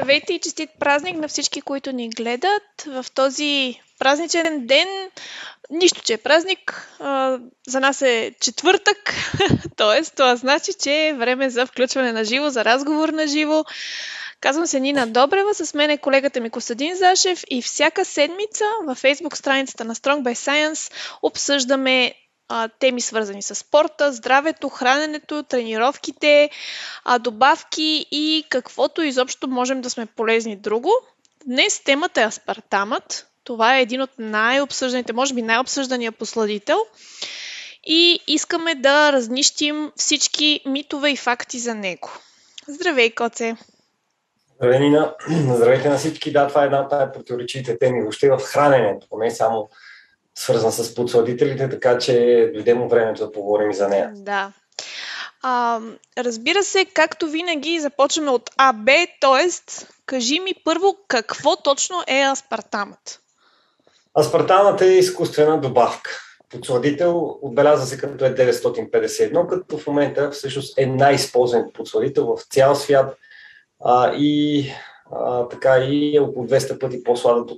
Здравейте и честит празник на всички, които ни гледат в този празничен ден. Нищо, че е празник. За нас е четвъртък, т.е. това значи, че е време за включване на живо, за разговор на живо. Казвам се Нина Добрева, с мен е колегата Микосадин Зашев и всяка седмица във Facebook страницата на Strong by Science обсъждаме теми, свързани с спорта, здравето, храненето, тренировките, добавки и каквото изобщо можем да сме полезни друго. Днес темата е аспартамът. Това е един от най-обсъжданите, може би най-обсъждания посладител. И искаме да разнищим всички митове и факти за него. Здравей, Коце! Здравей, Нина! Здравейте на всички! Да, това е една от най-противоречивите теми. Въобще в храненето, не само свързан с подсладителите, така че дойде му времето да поговорим за нея. Да. Разбира се, както винаги, започваме от АБ, т.е. кажи ми първо какво точно е аспартамът. Аспартамът е изкуствена добавка. Подсладител, отбелязва се като е 951, като в момента всъщност е най-използван подсладител в цял свят така и е около 200 пъти по-сладък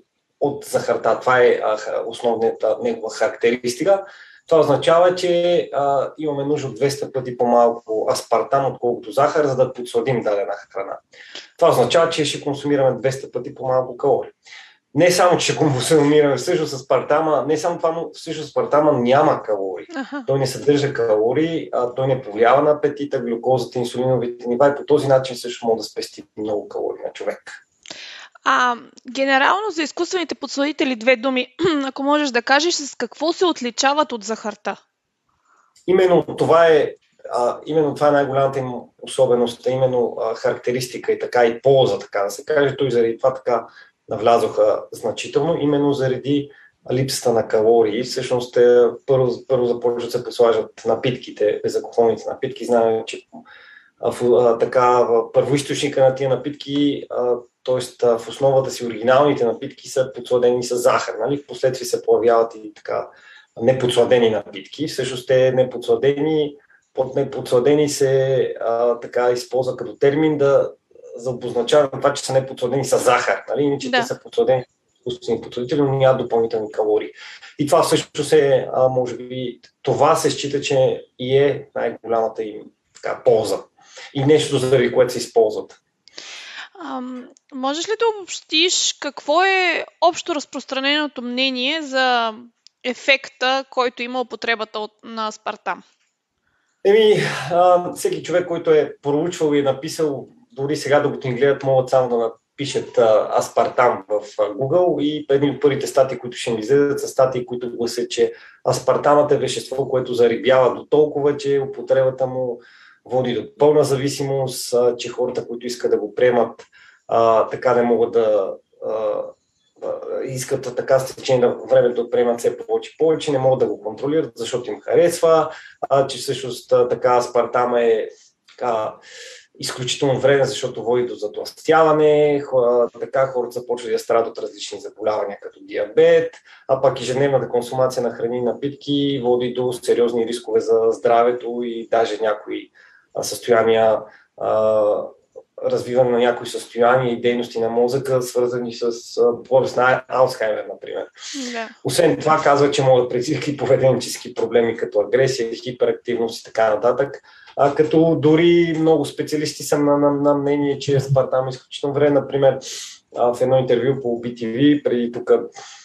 от захарта. Това е основната негова характеристика. Това означава, че имаме нужда от 200 пъти по-малко аспартам, отколкото захар, за да подсладим дадена храна. Това означава, че ще консумираме 200 пъти по-малко калории. Не само, че ще консумираме всъщност аспартама, не само това, но всъщност аспартама няма калории. Аха. Той не съдържа калории, той не повлиява на апетита, глюкозата, инсулиновите нива и по този начин също може да спести много калории на човек. Генерално за изкуствените подсладители две думи, ако можеш да кажеш, с какво се отличават от захарта? Именно това е най-голямата им особеност, именно характеристика и така и полза, така да се каже. Той заради това така навлязоха значително, именно заради липсата на калории. Всъщност първо започват да се подслаждат напитките, безалкохолните напитки. Знаем, че първоизточника на тия напитки, т.е. в основата си оригиналните напитки са подсладени с захар. Нали? Впоследствие се появяват и така неподсладени напитки. Всъщност те неподсладени, под неподсладени се използва като термин за обозначава това, че са неподсладени с захар. Нали? Иначе да. Те са подсладени с изкуствени подсладители, но нямат допълнителни калории. И това всъщност е, може би, това се счита, че и е най-голямата им полза. И нещо, заради което се използват. Можеш ли да обобщиш какво е общо разпространеното мнение за ефекта, който има употребата на аспартам? Всеки човек, който е проучвал и е написал, дори сега докато ни гледат, могат само да напишат аспартам в Google и едни от първите статии, които ще им излезат, са статии, които гласят, че аспартамът е вещество, което зарибява до толкова, че употребата му води до пълна зависимост, че хората, които искат да го приемат, така не могат да искат така с течение на времето да приемат все повече, не могат да го контролират, защото им харесва, че всъщност така аспартама е изключително вреден, защото води до затлъстяване, така хората започват да страдат от различни заболявания, като диабет, а пък ежедневната консумация на храни и напитки води до сериозни рискове за здравето и даже някои състояния, развиване на някои състояния и дейности на мозъка, свързани с болест на Алцхаймер, например. Да. Освен това, казва, че могат да предизвикат поведенчески проблеми, като агресия, хиперактивност и така нататък. Като дори много специалисти са на мнение, че аспартам е изключително вреден. Например, в едно интервю по BTV преди тук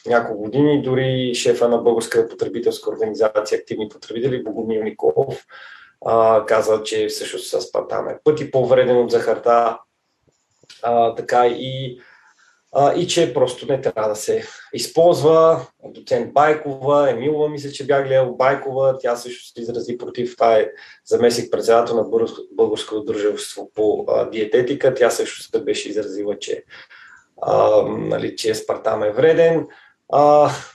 няколко години, дори шефа на Българска потребителска организация Активни потребители, Богомил Николов, казва, че всъщност аспартам е пъти по-вреден от захарта, и че просто не трябва да се използва. Доцент Байкова Емилова, мисля, че бях гледал Байкова, тя също се изрази против. Това е заместник-председател на Българското дружество по диететика. Тя също се беше изразила, че аспартам е вреден.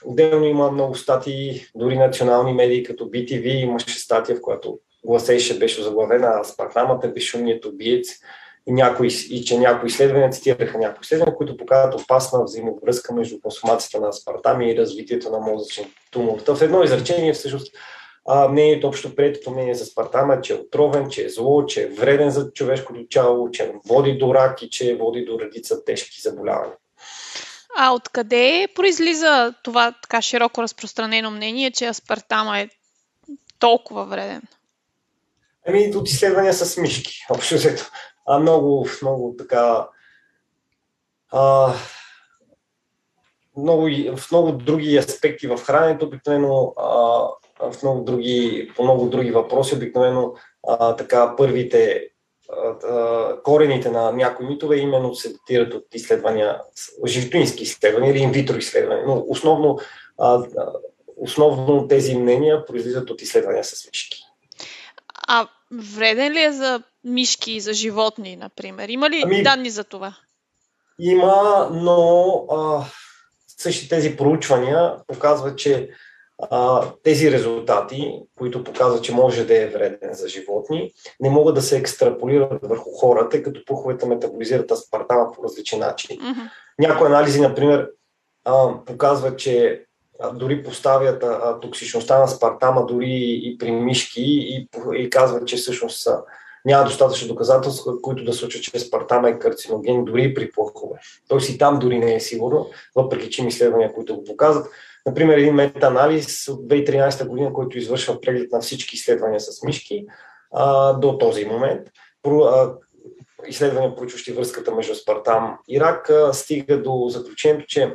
Отделно има много статии, дори национални медии като BTV, имаше статия, в която гласеше, беше заглавена аспартамът е безшумният убиец. Някои изследвания, цитираха някои изследвания, които показват опасна взаимовръзка между консумацията на аспартам и развитието на мозъчен тумор. В едно изречение всъщност Мнението общо прието мнение за аспартама, че е отровен, че е зло, че е вреден за човешкото тяло, че води до рак и че води до редица тежки заболявания. А откъде произлиза това така широко разпространено мнение, че аспартама е толкова вреден? От изследвания с мишки, общо взето. В много други аспекти в храненето, обикновено по много други въпроси, обикновено първите корените на някои митове именно се датират от изследвания, животински изследвания или инвитро изследвания, но основно тези мнения произлизат от изследвания с мишки. А вреден ли е за мишки и за животни, например? Има ли данни за това? Има, но същите тези проучвания показват, че тези резултати, които показват, че може да е вреден за животни, не могат да се екстраполират върху хората, тъй като пуховете метаболизират аспартама по различен начин. Mm-hmm. Някои анализи, например, показват, че дори поставят токсичността на аспартама дори и при мишки и казват, че всъщност няма достатъчно доказателства, които да сочат, че аспартама е карциноген дори и при плъхове. Тоест и там дори не е сигурно, въпреки че има изследвания, които го показват. Например, един метаанализ от 2013 година, който извършва преглед на всички изследвания с мишки до този момент. Изследвания, проучващи връзката между аспартам и рак, стига до заключението, че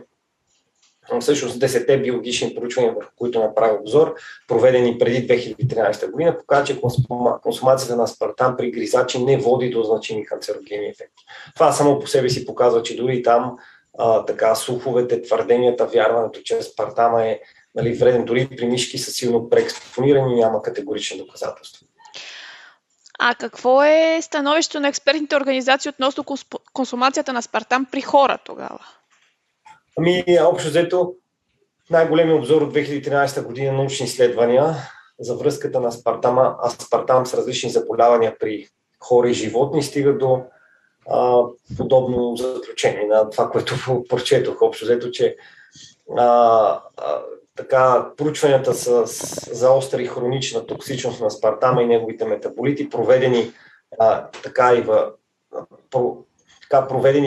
всъщност 10 биологични проучвания, върху които направи обзор, проведени преди 2013 година, показва, че консумацията на аспартам при гризачи не води до значими канцерогенни ефекти. Това само по себе си показва, че дори там слуховете, твърденията, вярването, че аспартама е вреден, дори при мишки са силно преекспонирани, няма категорични доказателства. А какво е становището на експертните организации относно консумацията на аспартам при хора тогава? Общо взето, най-големият обзор от 2013 година научни изследвания за връзката на аспартам с различни заболявания при хора и животни стига до подобно заключение на това, което прочетох. Общо взето, че проучванията за остра и хронична токсичност на аспартама и неговите метаболити, проведени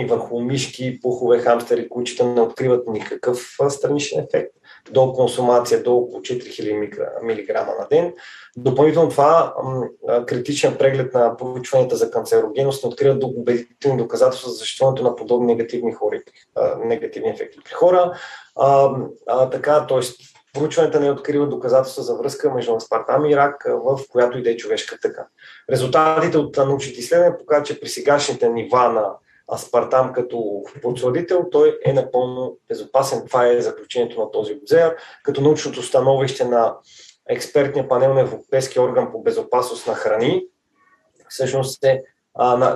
върху мишки, пухове, хамстери, кучета, не откриват никакъв страничен ефект. До консумация до около 4000 милиграма на ден. Допълнително това, критичен преглед на проучванията за канцерогенност не откриват до убедителни доказателства за съществуването на подобни негативни ефекти при хора. Проучването не открива доказателства за връзка между аспартам и рак в която и да е човешка тъкан. Резултатите от научните изследвания показват, че при сегашните нива на аспартам като подсладител той е напълно безопасен. Това е заключението на този обзор, като научното становище на експертния панел на Европейския орган по безопасност на храни, всъщност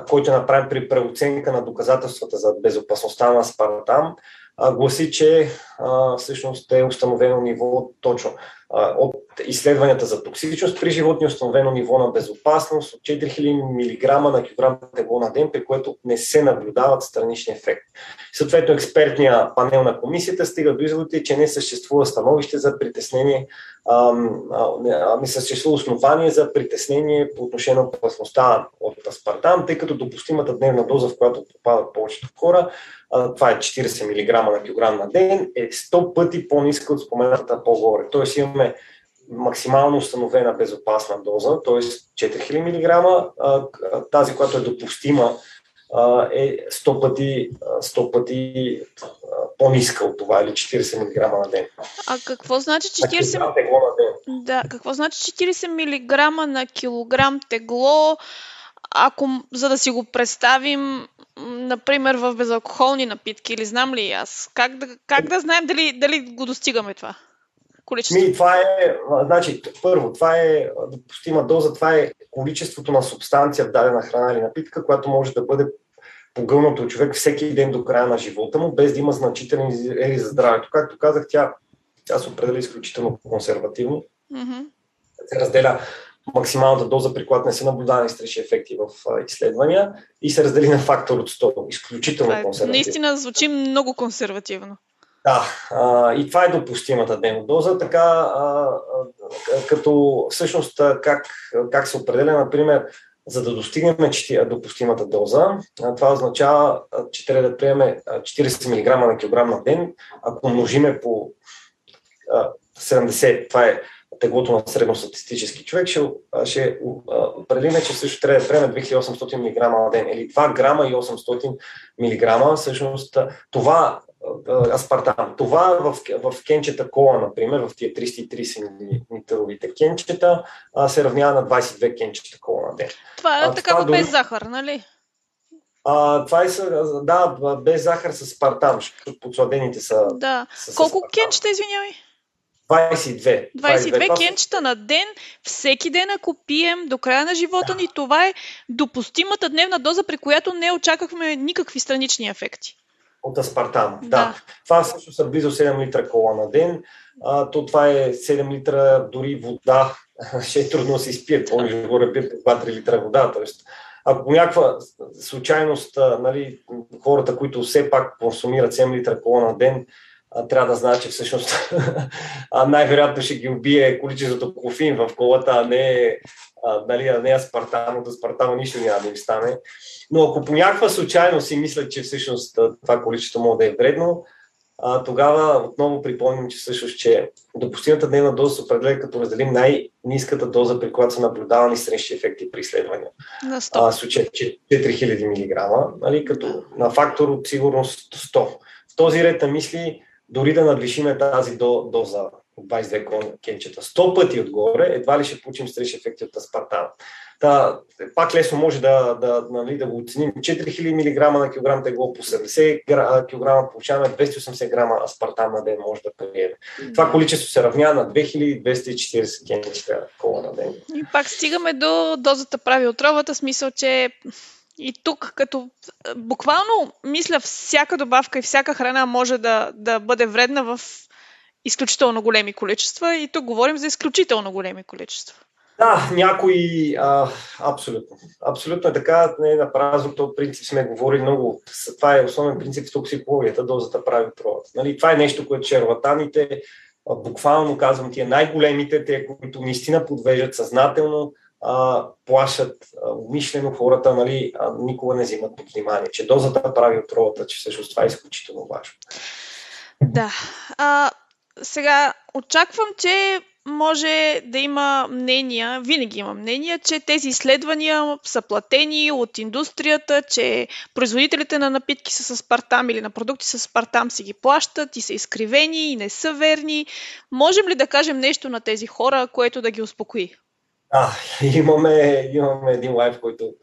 който е направен при преоценка на доказателствата за безопасността на аспартам, гласи, че всъщност е установено ниво точно. От изследванията за токсичност при животни е установено ниво на безопасност от 4000 мг на килограм тегло на ден, при което не се наблюдават странични ефекти. Съответно, експертния панел на комисията стига до изводите, че не съществува становище за притеснение, не съществува основание за притеснение по отношение на опасността от аспартам, тъй като допустимата дневна доза, в която попадат повечето хора, това е 40 мг на килограм на ден, е 100 пъти по-ниска от спомената по-горе. Тоест имаме максимално установена безопасна доза, т.е. 4000 мг, тази, която е допустима, е 100 пъти по-ниска от това, или 40 мг на ден. А какво значи 40 тегло на ден? Да, какво значи 40 мг на килограм тегло? Ако, за да си го представим, например, в безалкохолни напитки, или знам ли аз, как да знаем дали го достигаме това количество? Това е допустима доза, това е количеството на субстанция в дадена храна или напитка, която може да бъде погълната от човек всеки ден до края на живота му, без да има значителен риски за здравето. Както казах, тя се определя изключително консервативно. Mm-hmm. Се разделя максималната доза, при която не са наблюдавани странични ефекти в изследвания, и се раздели на фактор от 100. Изключително консервативно. Наистина звучи много консервативно. Да, и това е допустимата денодоза, така като всъщност как се определя, например, за да достигнем допустимата доза, това означава, че трябва да приеме 40 мг на килограм на ден, ако множиме по 70, това е теглото на средностатистически човек, ще определиме, че всъщност трябва да приеме 2800 мг на ден, или 2 грама и 800 мг, всъщност това аспартам. Това в кенчета кола, например, в тия 330 литровите кенчета, се равнява на 22 кенчета кола на ден. Това е такава без захар, нали? Това е, да, без захар с аспартам, защото подсладените са... Да. Колко кенчета, извинявай? 22 кенчета на ден, всеки ден, ако пием до края на живота ни, това е допустимата дневна доза, при която не очаквахме никакви странични ефекти. От аспартам, да. Това също са близо 7 литра кола на ден, то това е 7 литра дори вода, ще е трудно да се изпие, по-нижо горе пие 2-3 литра вода, т.е. ако някаква случайност, нали, хората, които все пак консумират 7 литра кола на ден, трябва да знаят, че всъщност най-вероятно ще ги убие количеството кофеин в колата, а не аспартам, от аспартама нищо няма да им стане. Но ако по някаква случайност си мислят, че всъщност това количество може да е вредно, тогава отново припомним, че всъщност, че допустимата дневна доза се определя, като разделим най-ниската доза, при която са наблюдавани странични ефекти при изследвания. На 100. Случай 4000 мг, нали, като на фактор от сигурност 100. В този ред на мисли, дори да надвишиме тази доза, 22 кенчета, 100 пъти отгоре, едва ли ще получим странични ефекти от аспартам. Та, пак лесно може да го оценим. 4000 мг на килограм тегло по 70 кг, получаваме 280 грама аспартам на ден може да приеме. Това количество се равня на 2240 кенчета кола на ден. И пак стигаме до дозата прави отровата, смисъл, че и тук, като буквално мисля, всяка добавка и всяка храна може да бъде вредна в изключително големи количества, и тук говорим за изключително големи количества. Да, някои абсолютно. Абсолютно е така, не е напразно, този принцип сме говорили много. Това е основен принцип в токсикологията, дозата прави отровата. Нали, това е нещо, което шарлатаните, буквално казвам, тия най-големите, те, които наистина подвеждат съзнателно, плашат умишлено хората, нали, никога не взимат под внимание, че дозата прави отровата, че всъщност това е изключително важно. Да. Сега, очаквам, че може да има мнения, винаги има мнения, че тези изследвания са платени от индустрията, че производителите на напитки с аспартам или на продукти с аспартам си ги плащат и са изкривени и не са верни. Можем ли да кажем нещо на тези хора, което да ги успокои? Имаме един лайв, който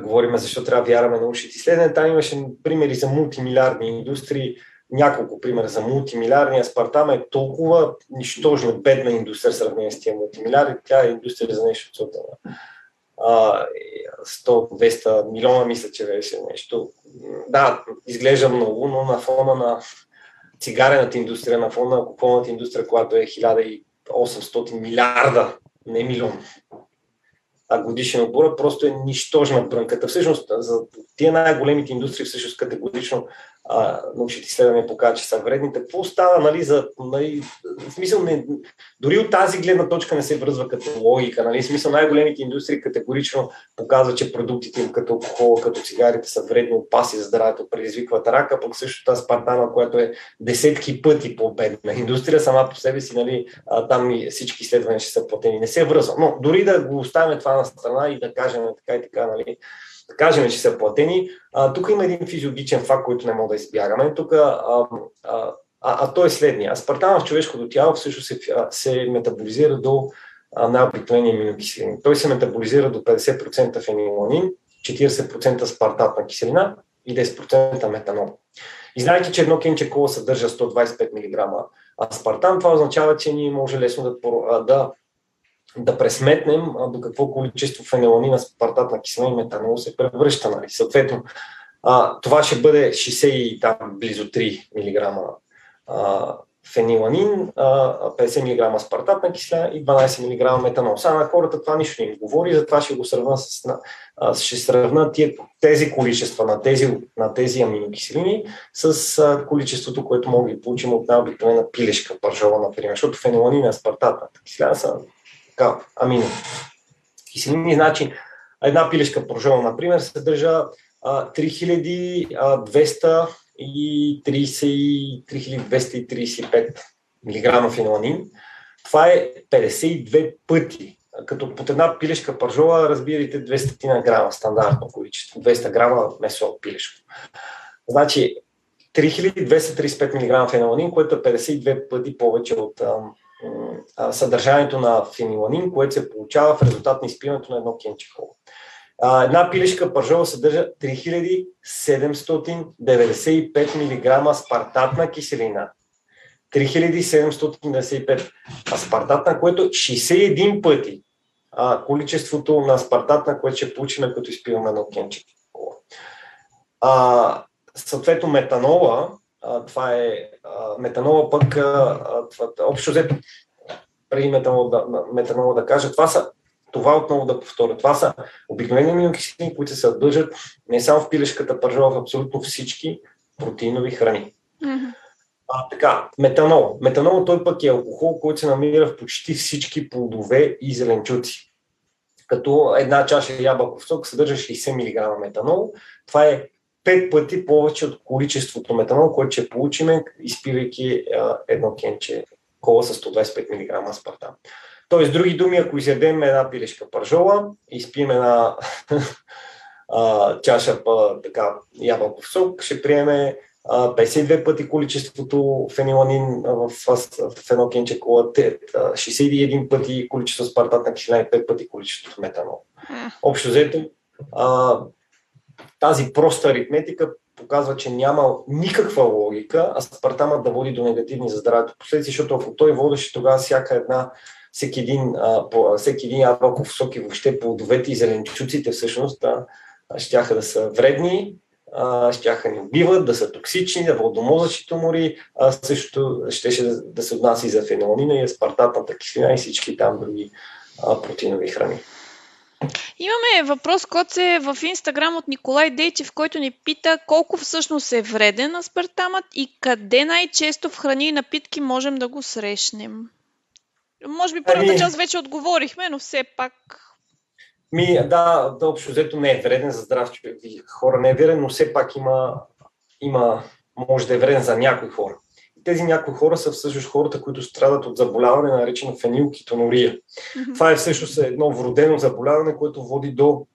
говорим защо трябва да вярваме на ушите. Следен там имаше примери за мултимилиардни индустрии, няколко примера за мултимилиарни. Аспартам е толкова нищожно бедна индустрия в сравнение с тия мултимилиарди. Тя е индустрия за нещо от 100-200 милиона, мисля, че беше нещо. Да, изглежда много, но на фона на цигарената индустрия, на фона на алкохолната индустрия, която е 1800 милиарда, не милион, годишен отбор, просто е нищожна брънката. Всъщност, за тия най-големите индустрии, всъщност категорично научните изследвания показват, че са вредните. Какво става, нали, в смисъл, дори от тази гледна точка не се връзва като логика, нали, в смисъл, най-големите индустрии категорично показват, че продуктите им като алкохола, като цигарите са вредни, опасни за здравето, предизвикват рака, пък също тази аспартама, която е десетки пъти по-бедна индустрия, сама по себе си, нали, там и всички изследвания ще са платени. Не се връзва. Но дори да го оставим това на страна и да кажем така и така, нали, да кажем, че са платени. Тук има един физиологичен факт, който не мога да избягаме. Тук, той е следния. Аспартамът в човешкото тяло всъщност се метаболизира до най-обикновени аминокиселини. Той се метаболизира до 50% фенилаланин, 40% аспартатна киселина и 10% метанол. И знаете, че едно кенче кола съдържа 125 мг аспартам, това означава, че ние може лесно да пресметнем до какво количество фенилаланин, аспартатна киселина и метанол се превръща. Нали? Съответно, това ще бъде близо 3 мг фениланин, 50 мг аспартатна киселина и 12 мг метанол. Сега на хората това нищо не им говори, затова ще го сравна тези количества на тези аминокиселини с количеството, което мога да получим от най-обикновена пилешка пържола, например, защото фениланин и аспартатната киселина са аминокиселини. Значи една пилешка пържола, например, съдържа 3200 и 3235 мг фениланин. Това е 52 пъти. Като под една пилешка пържола разбирайте 200 грама стандартно количество. 200 грама месо пилешко. Значи 3235 мг фениланин, което е 52 пъти повече от съдържанието на фениланин, което се получава в резултат на изпиването на едно кенче кола. Една пилешка пържола съдържа 3795 мг аспартатна киселина. 3795 аспартатна, което 61 пъти количеството на аспартатна, което ще получим, като изпиваме едно кенче кола. Съответно метанола, това е метанола пък, общо взето, преди метанола да кажа, това отново да повторя. Това са обикновени аминокиселини, които се съдържат не само в пилешката пържола, в абсолютно всички протеинови храни. Mm-hmm. Метанол. Метанол той пък е алкохол, който се намира в почти всички плодове и зеленчуци. Като една чаша ябълков сок съдържа 60 мг метанол. Това е 5 пъти повече от количеството метанол, което ще получим, изпивайки едно кенче кола с 125 мг аспартам. Т.е. с други думи, ако изядем една пилешка пържола, изпием една чаша ябълков сок, ще приеме 52 пъти количеството фениланин в едно кенче кола, 61 пъти количество аспартатна киселина и 5 пъти количеството метанол. Общо взето, тази проста аритметика показва, че няма никаква логика аспартамът да води до негативни за здравето последствия, защото ако той водеше, тогава всеки един ябълков сок и въобще плодовете и зеленчуците всъщност щяха да са вредни, щяха ни убиват, да са токсични, да водомозъчни тумори, също щеше да се отнася и за фениланина и аспартатната киселина и всички там други протеинови храни. Имаме въпрос, който е в Инстаграм от Николай Дейчев, който ни пита колко всъщност е вреден аспартамът и къде най-често в храни и напитки можем да го срещнем. Може би първата част вече отговорихме, но все пак... Общо взето не е вреден за здрав човек. Хора не е вреден, но все пак може да е вреден за някои хора. И тези някои хора са всъщност хората, които страдат от заболяване, наречено фенилкетонурия. Mm-hmm. Това е всъщност едно вродено заболяване, което води до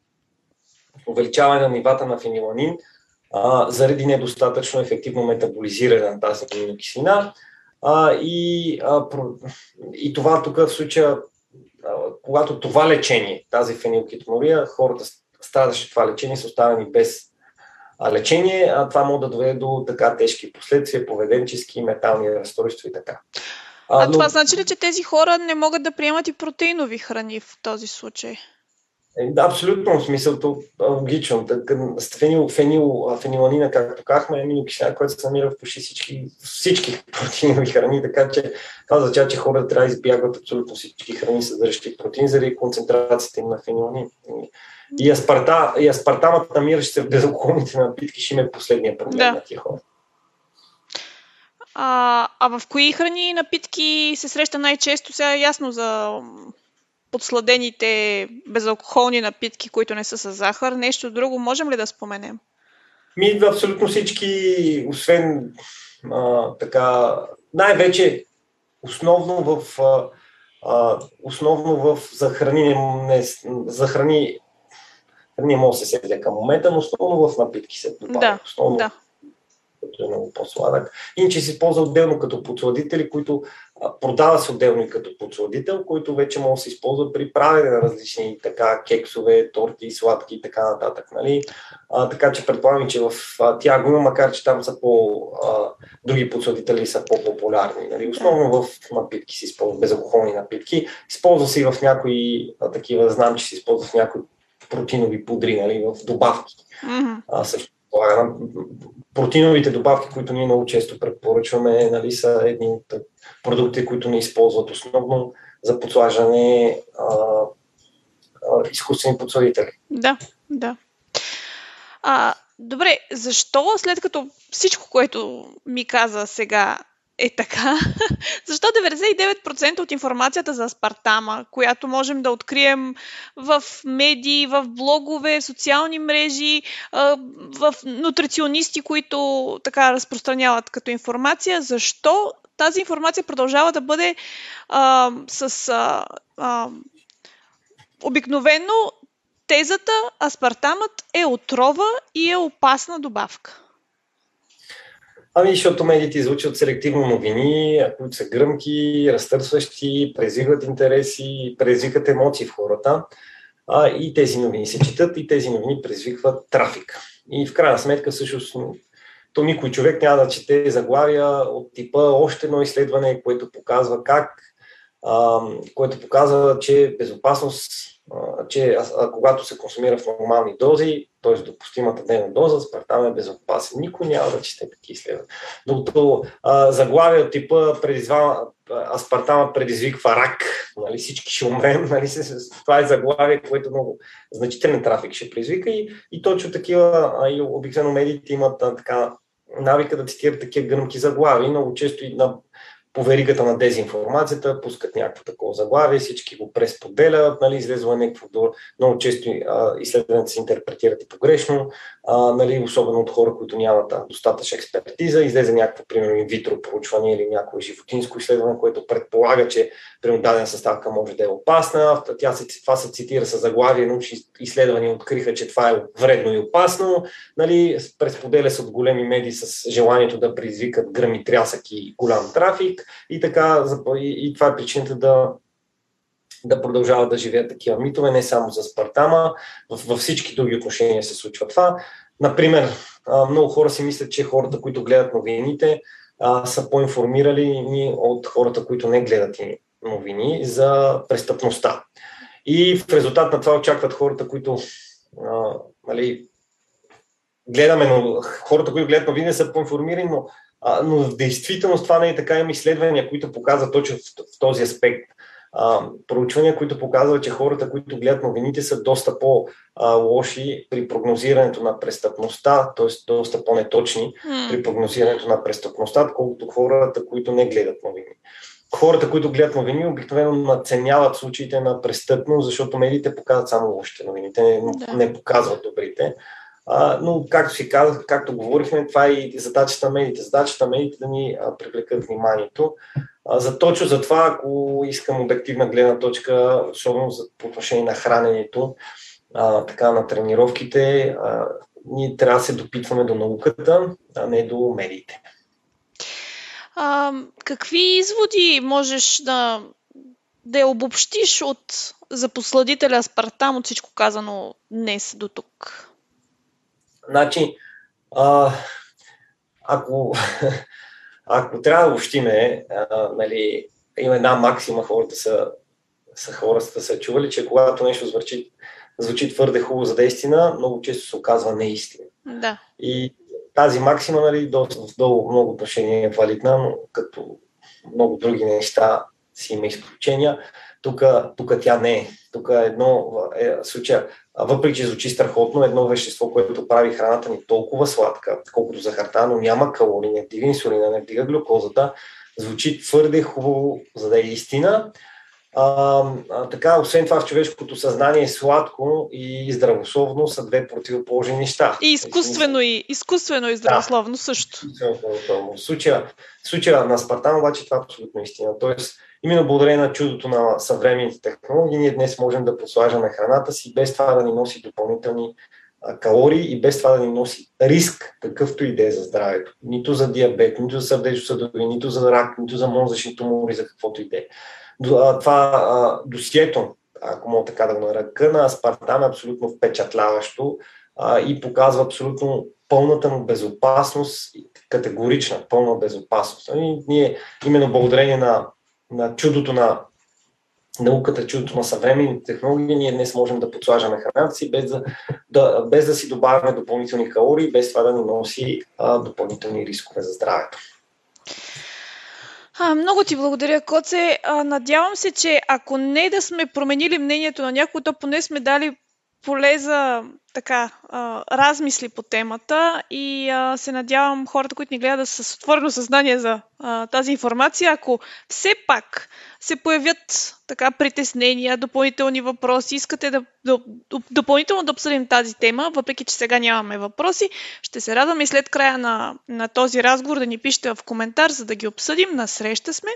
увеличаване на нивата на фениланин, заради недостатъчно ефективно метаболизиране на тази аминокиселина. И това тук в случая, когато това лечение, тази фенилкетонурия, хората страдащи това лечение са оставени без лечение, а това може да доведе до така тежки последствия, поведенчески, ментални разстройства и така. Но това значи ли, че тези хора не могат да приемат и протеинови храни в този случай? Да, абсолютно, в смисълто логично. Фениланина, както казахме, е аминокиселина, която се намира в почти всички протеинови храни, така че това означава, че хората трябва да избягват абсолютно всички храни, съдържащи протеин, заради концентрацията им на фениланин. И аспартамът, намиращ се в безалкохолните напитки, ще има последния проблем на тия хора. А в кои храни и напитки се среща най-често? Сега е ясно за подсладените безалкохолни напитки, които не са с захар. Нещо друго можем ли да споменем? Абсолютно всички, освен най-вече основно в захрани не може да се седя към момента, но основно в напитки се добавя. Основно. Като е много по-сладък. Иначе се използва отделно като подсладители, които продава се отделно и като подсладител, който вече може да се използва при правене на различни кексове, торти, сладки и така нататък. Нали? Така че предполагам, че в тях го има, макар че там са други подсладители са по-популярни. Нали? Основно в напитки се използва, безалкохолни напитки. Използва се и в някои такива, знам, че се използва в някои протеинови пудри, нали? В добавки. Също. протеиновите добавки, които ние много често препоръчваме, нали, са едни от продукти, които не използват основно за подслаждане изкуствени подсладители. Да, да. Добре, защо след като всичко, което ми каза сега е така, защо 99% от информацията за аспартама, която можем да открием в медии, в блогове, в социални мрежи, в нутриционисти, които така разпространяват като информация, защо тази информация продължава да бъде обикновено тезата аспартамът е отрова и е опасна добавка? Ами, защото медиите излучват селективно новини, които са гръмки, разтърсващи, предизвикват интереси, предизвикват емоции в хората. И тези новини се четат, и тези новини предизвикват трафик. И в крайна сметка, всъщност, то никой човек няма да чете заглавия от типа още едно изследване, което показва че безопасност, че когато се консумира в нормални дози, т.е. допустимата дневна доза, аспартам е безопасен. Никой няма да чете такива изследвания. Докато заглавия от типа аспартама предизвиква рак, нали, всички ще умрем, нали, това е заглавие, което много значителен трафик ще предизвика и точно такива, и обикновено медиите имат така навика да цитират такива гръмки заглавия, много често и по веригата на дезинформацията пускат някакво такова заглавие, всички го пресподелят, нали, излезло е някакво, много често изследванията се интерпретират и погрешно, нали, особено от хора, които нямат достатъчна експертиза, излезе някакво, примерно, инвитро проучване или някакво животинско изследване, което предполага, че дадена съставка може да е опасна, това се цитира с заглавие, научни изследвания откриха, че това е вредно и опасно, нали, пресподеля се от големи медии с желанието да предизвикат гръм и трясък и голям трафик. И така, и това е причината да продължават да живеят такива митове, не само за аспартама, във всички други отношения се случва това. Например, много хора си мислят, че хората, които гледат новините, са по-информирали ни от хората, които не гледат новини за престъпността. И в резултат на това очакват хората, които хората, които гледат новини, са по-информирани, но в действителност това не е така. Има изследвания, които показват точно в този аспект. Проучвания, които показват, че хората, които гледат новините, са доста по-лоши при прогнозирането на престъпността, т.е. доста по-неточни при прогнозирането на престъпността, отколкото хората, които не гледат новини. Хората, които гледат новини, обикновено надценяват случаите на престъпност, защото медиите показват само лошите новини, не показват добрите. Но, както си казах, както говорихме, това е и задачата на медиите. Задачата на медиите да ни привлекат вниманието. Точно за това, ако искам обективна гледна точка, особено по отношение на храненето, така на тренировките, ние трябва да се допитваме до науката, а не до медиите. Какви изводи можеш да обобщиш за подсладителя аспартам от всичко казано днес до тук? Значи, ако трябва да общиме, нали, има една максима, хората са чували, че когато нещо звучи твърде хубаво за да е истина, много често се оказва неистина. Да. И тази максима, нали, в много отношение е валидна, но като много други неща си има изключения. Тук тя не е. Тук случая, въпреки че звучи страхотно, едно вещество, което прави храната ни толкова сладка, колкото захарта, но няма калории, не вдига инсулина, не вдига глюкозата, звучи твърде хубаво, за да е истина. Така, освен това, в човешкото съзнание сладко и здравословно са две противоположни неща. И изкуствено и здравословно също. В случая на аспартам обаче това е абсолютно истина. Тоест, именно благодарение на чудото на съвременните технологии, ние днес можем да подслаждаме храната си, без това да ни носи допълнителни калории и без това да ни носи риск, какъвто и да е за здравето. Нито за диабет, нито за сърдечно-съдови, нито за рак, нито за мозъчни тумори, за каквото и да е. Това досието, ако мога така да го нарека, на аспартам е абсолютно впечатляващо и показва абсолютно пълната му безопасност, категорична пълна безопасност. Ние, именно благодарение на чудото на науката, чудото на съвременните технологии, ние днес можем да подслаждаме храната си, без да си добавяме допълнителни калории, без това да ни носи допълнителни рискове за здравето. Много ти благодаря, Коце. Надявам се, че ако не да сме променили мнението на някой, то поне сме дали поле за така, размисли по темата и се надявам хората, които ни гледат, да са с отворено съзнание за тази информация. Ако все пак се появят така притеснения, допълнителни въпроси, искате допълнително да обсъдим тази тема, въпреки че сега нямаме въпроси, ще се радваме и след края на този разговор да ни пишете в коментар, за да ги обсъдим. Насреща сме.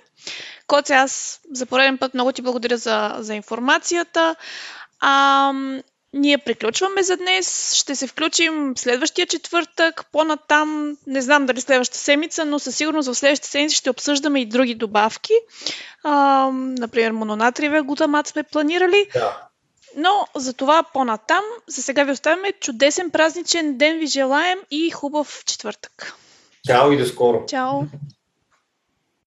Коце, аз за пореден път много ти благодаря за информацията. Ние приключваме за днес, ще се включим следващия четвъртък, по-натам, не знам дали следващата седмица, но със сигурност в следващата седмица ще обсъждаме и други добавки. Например, мононатриевия глутамат сме планирали, да. Но за това по-натам. За сега ви оставяме, чудесен празничен ден ви желаем и хубав четвъртък. Чао и до скоро! Чао!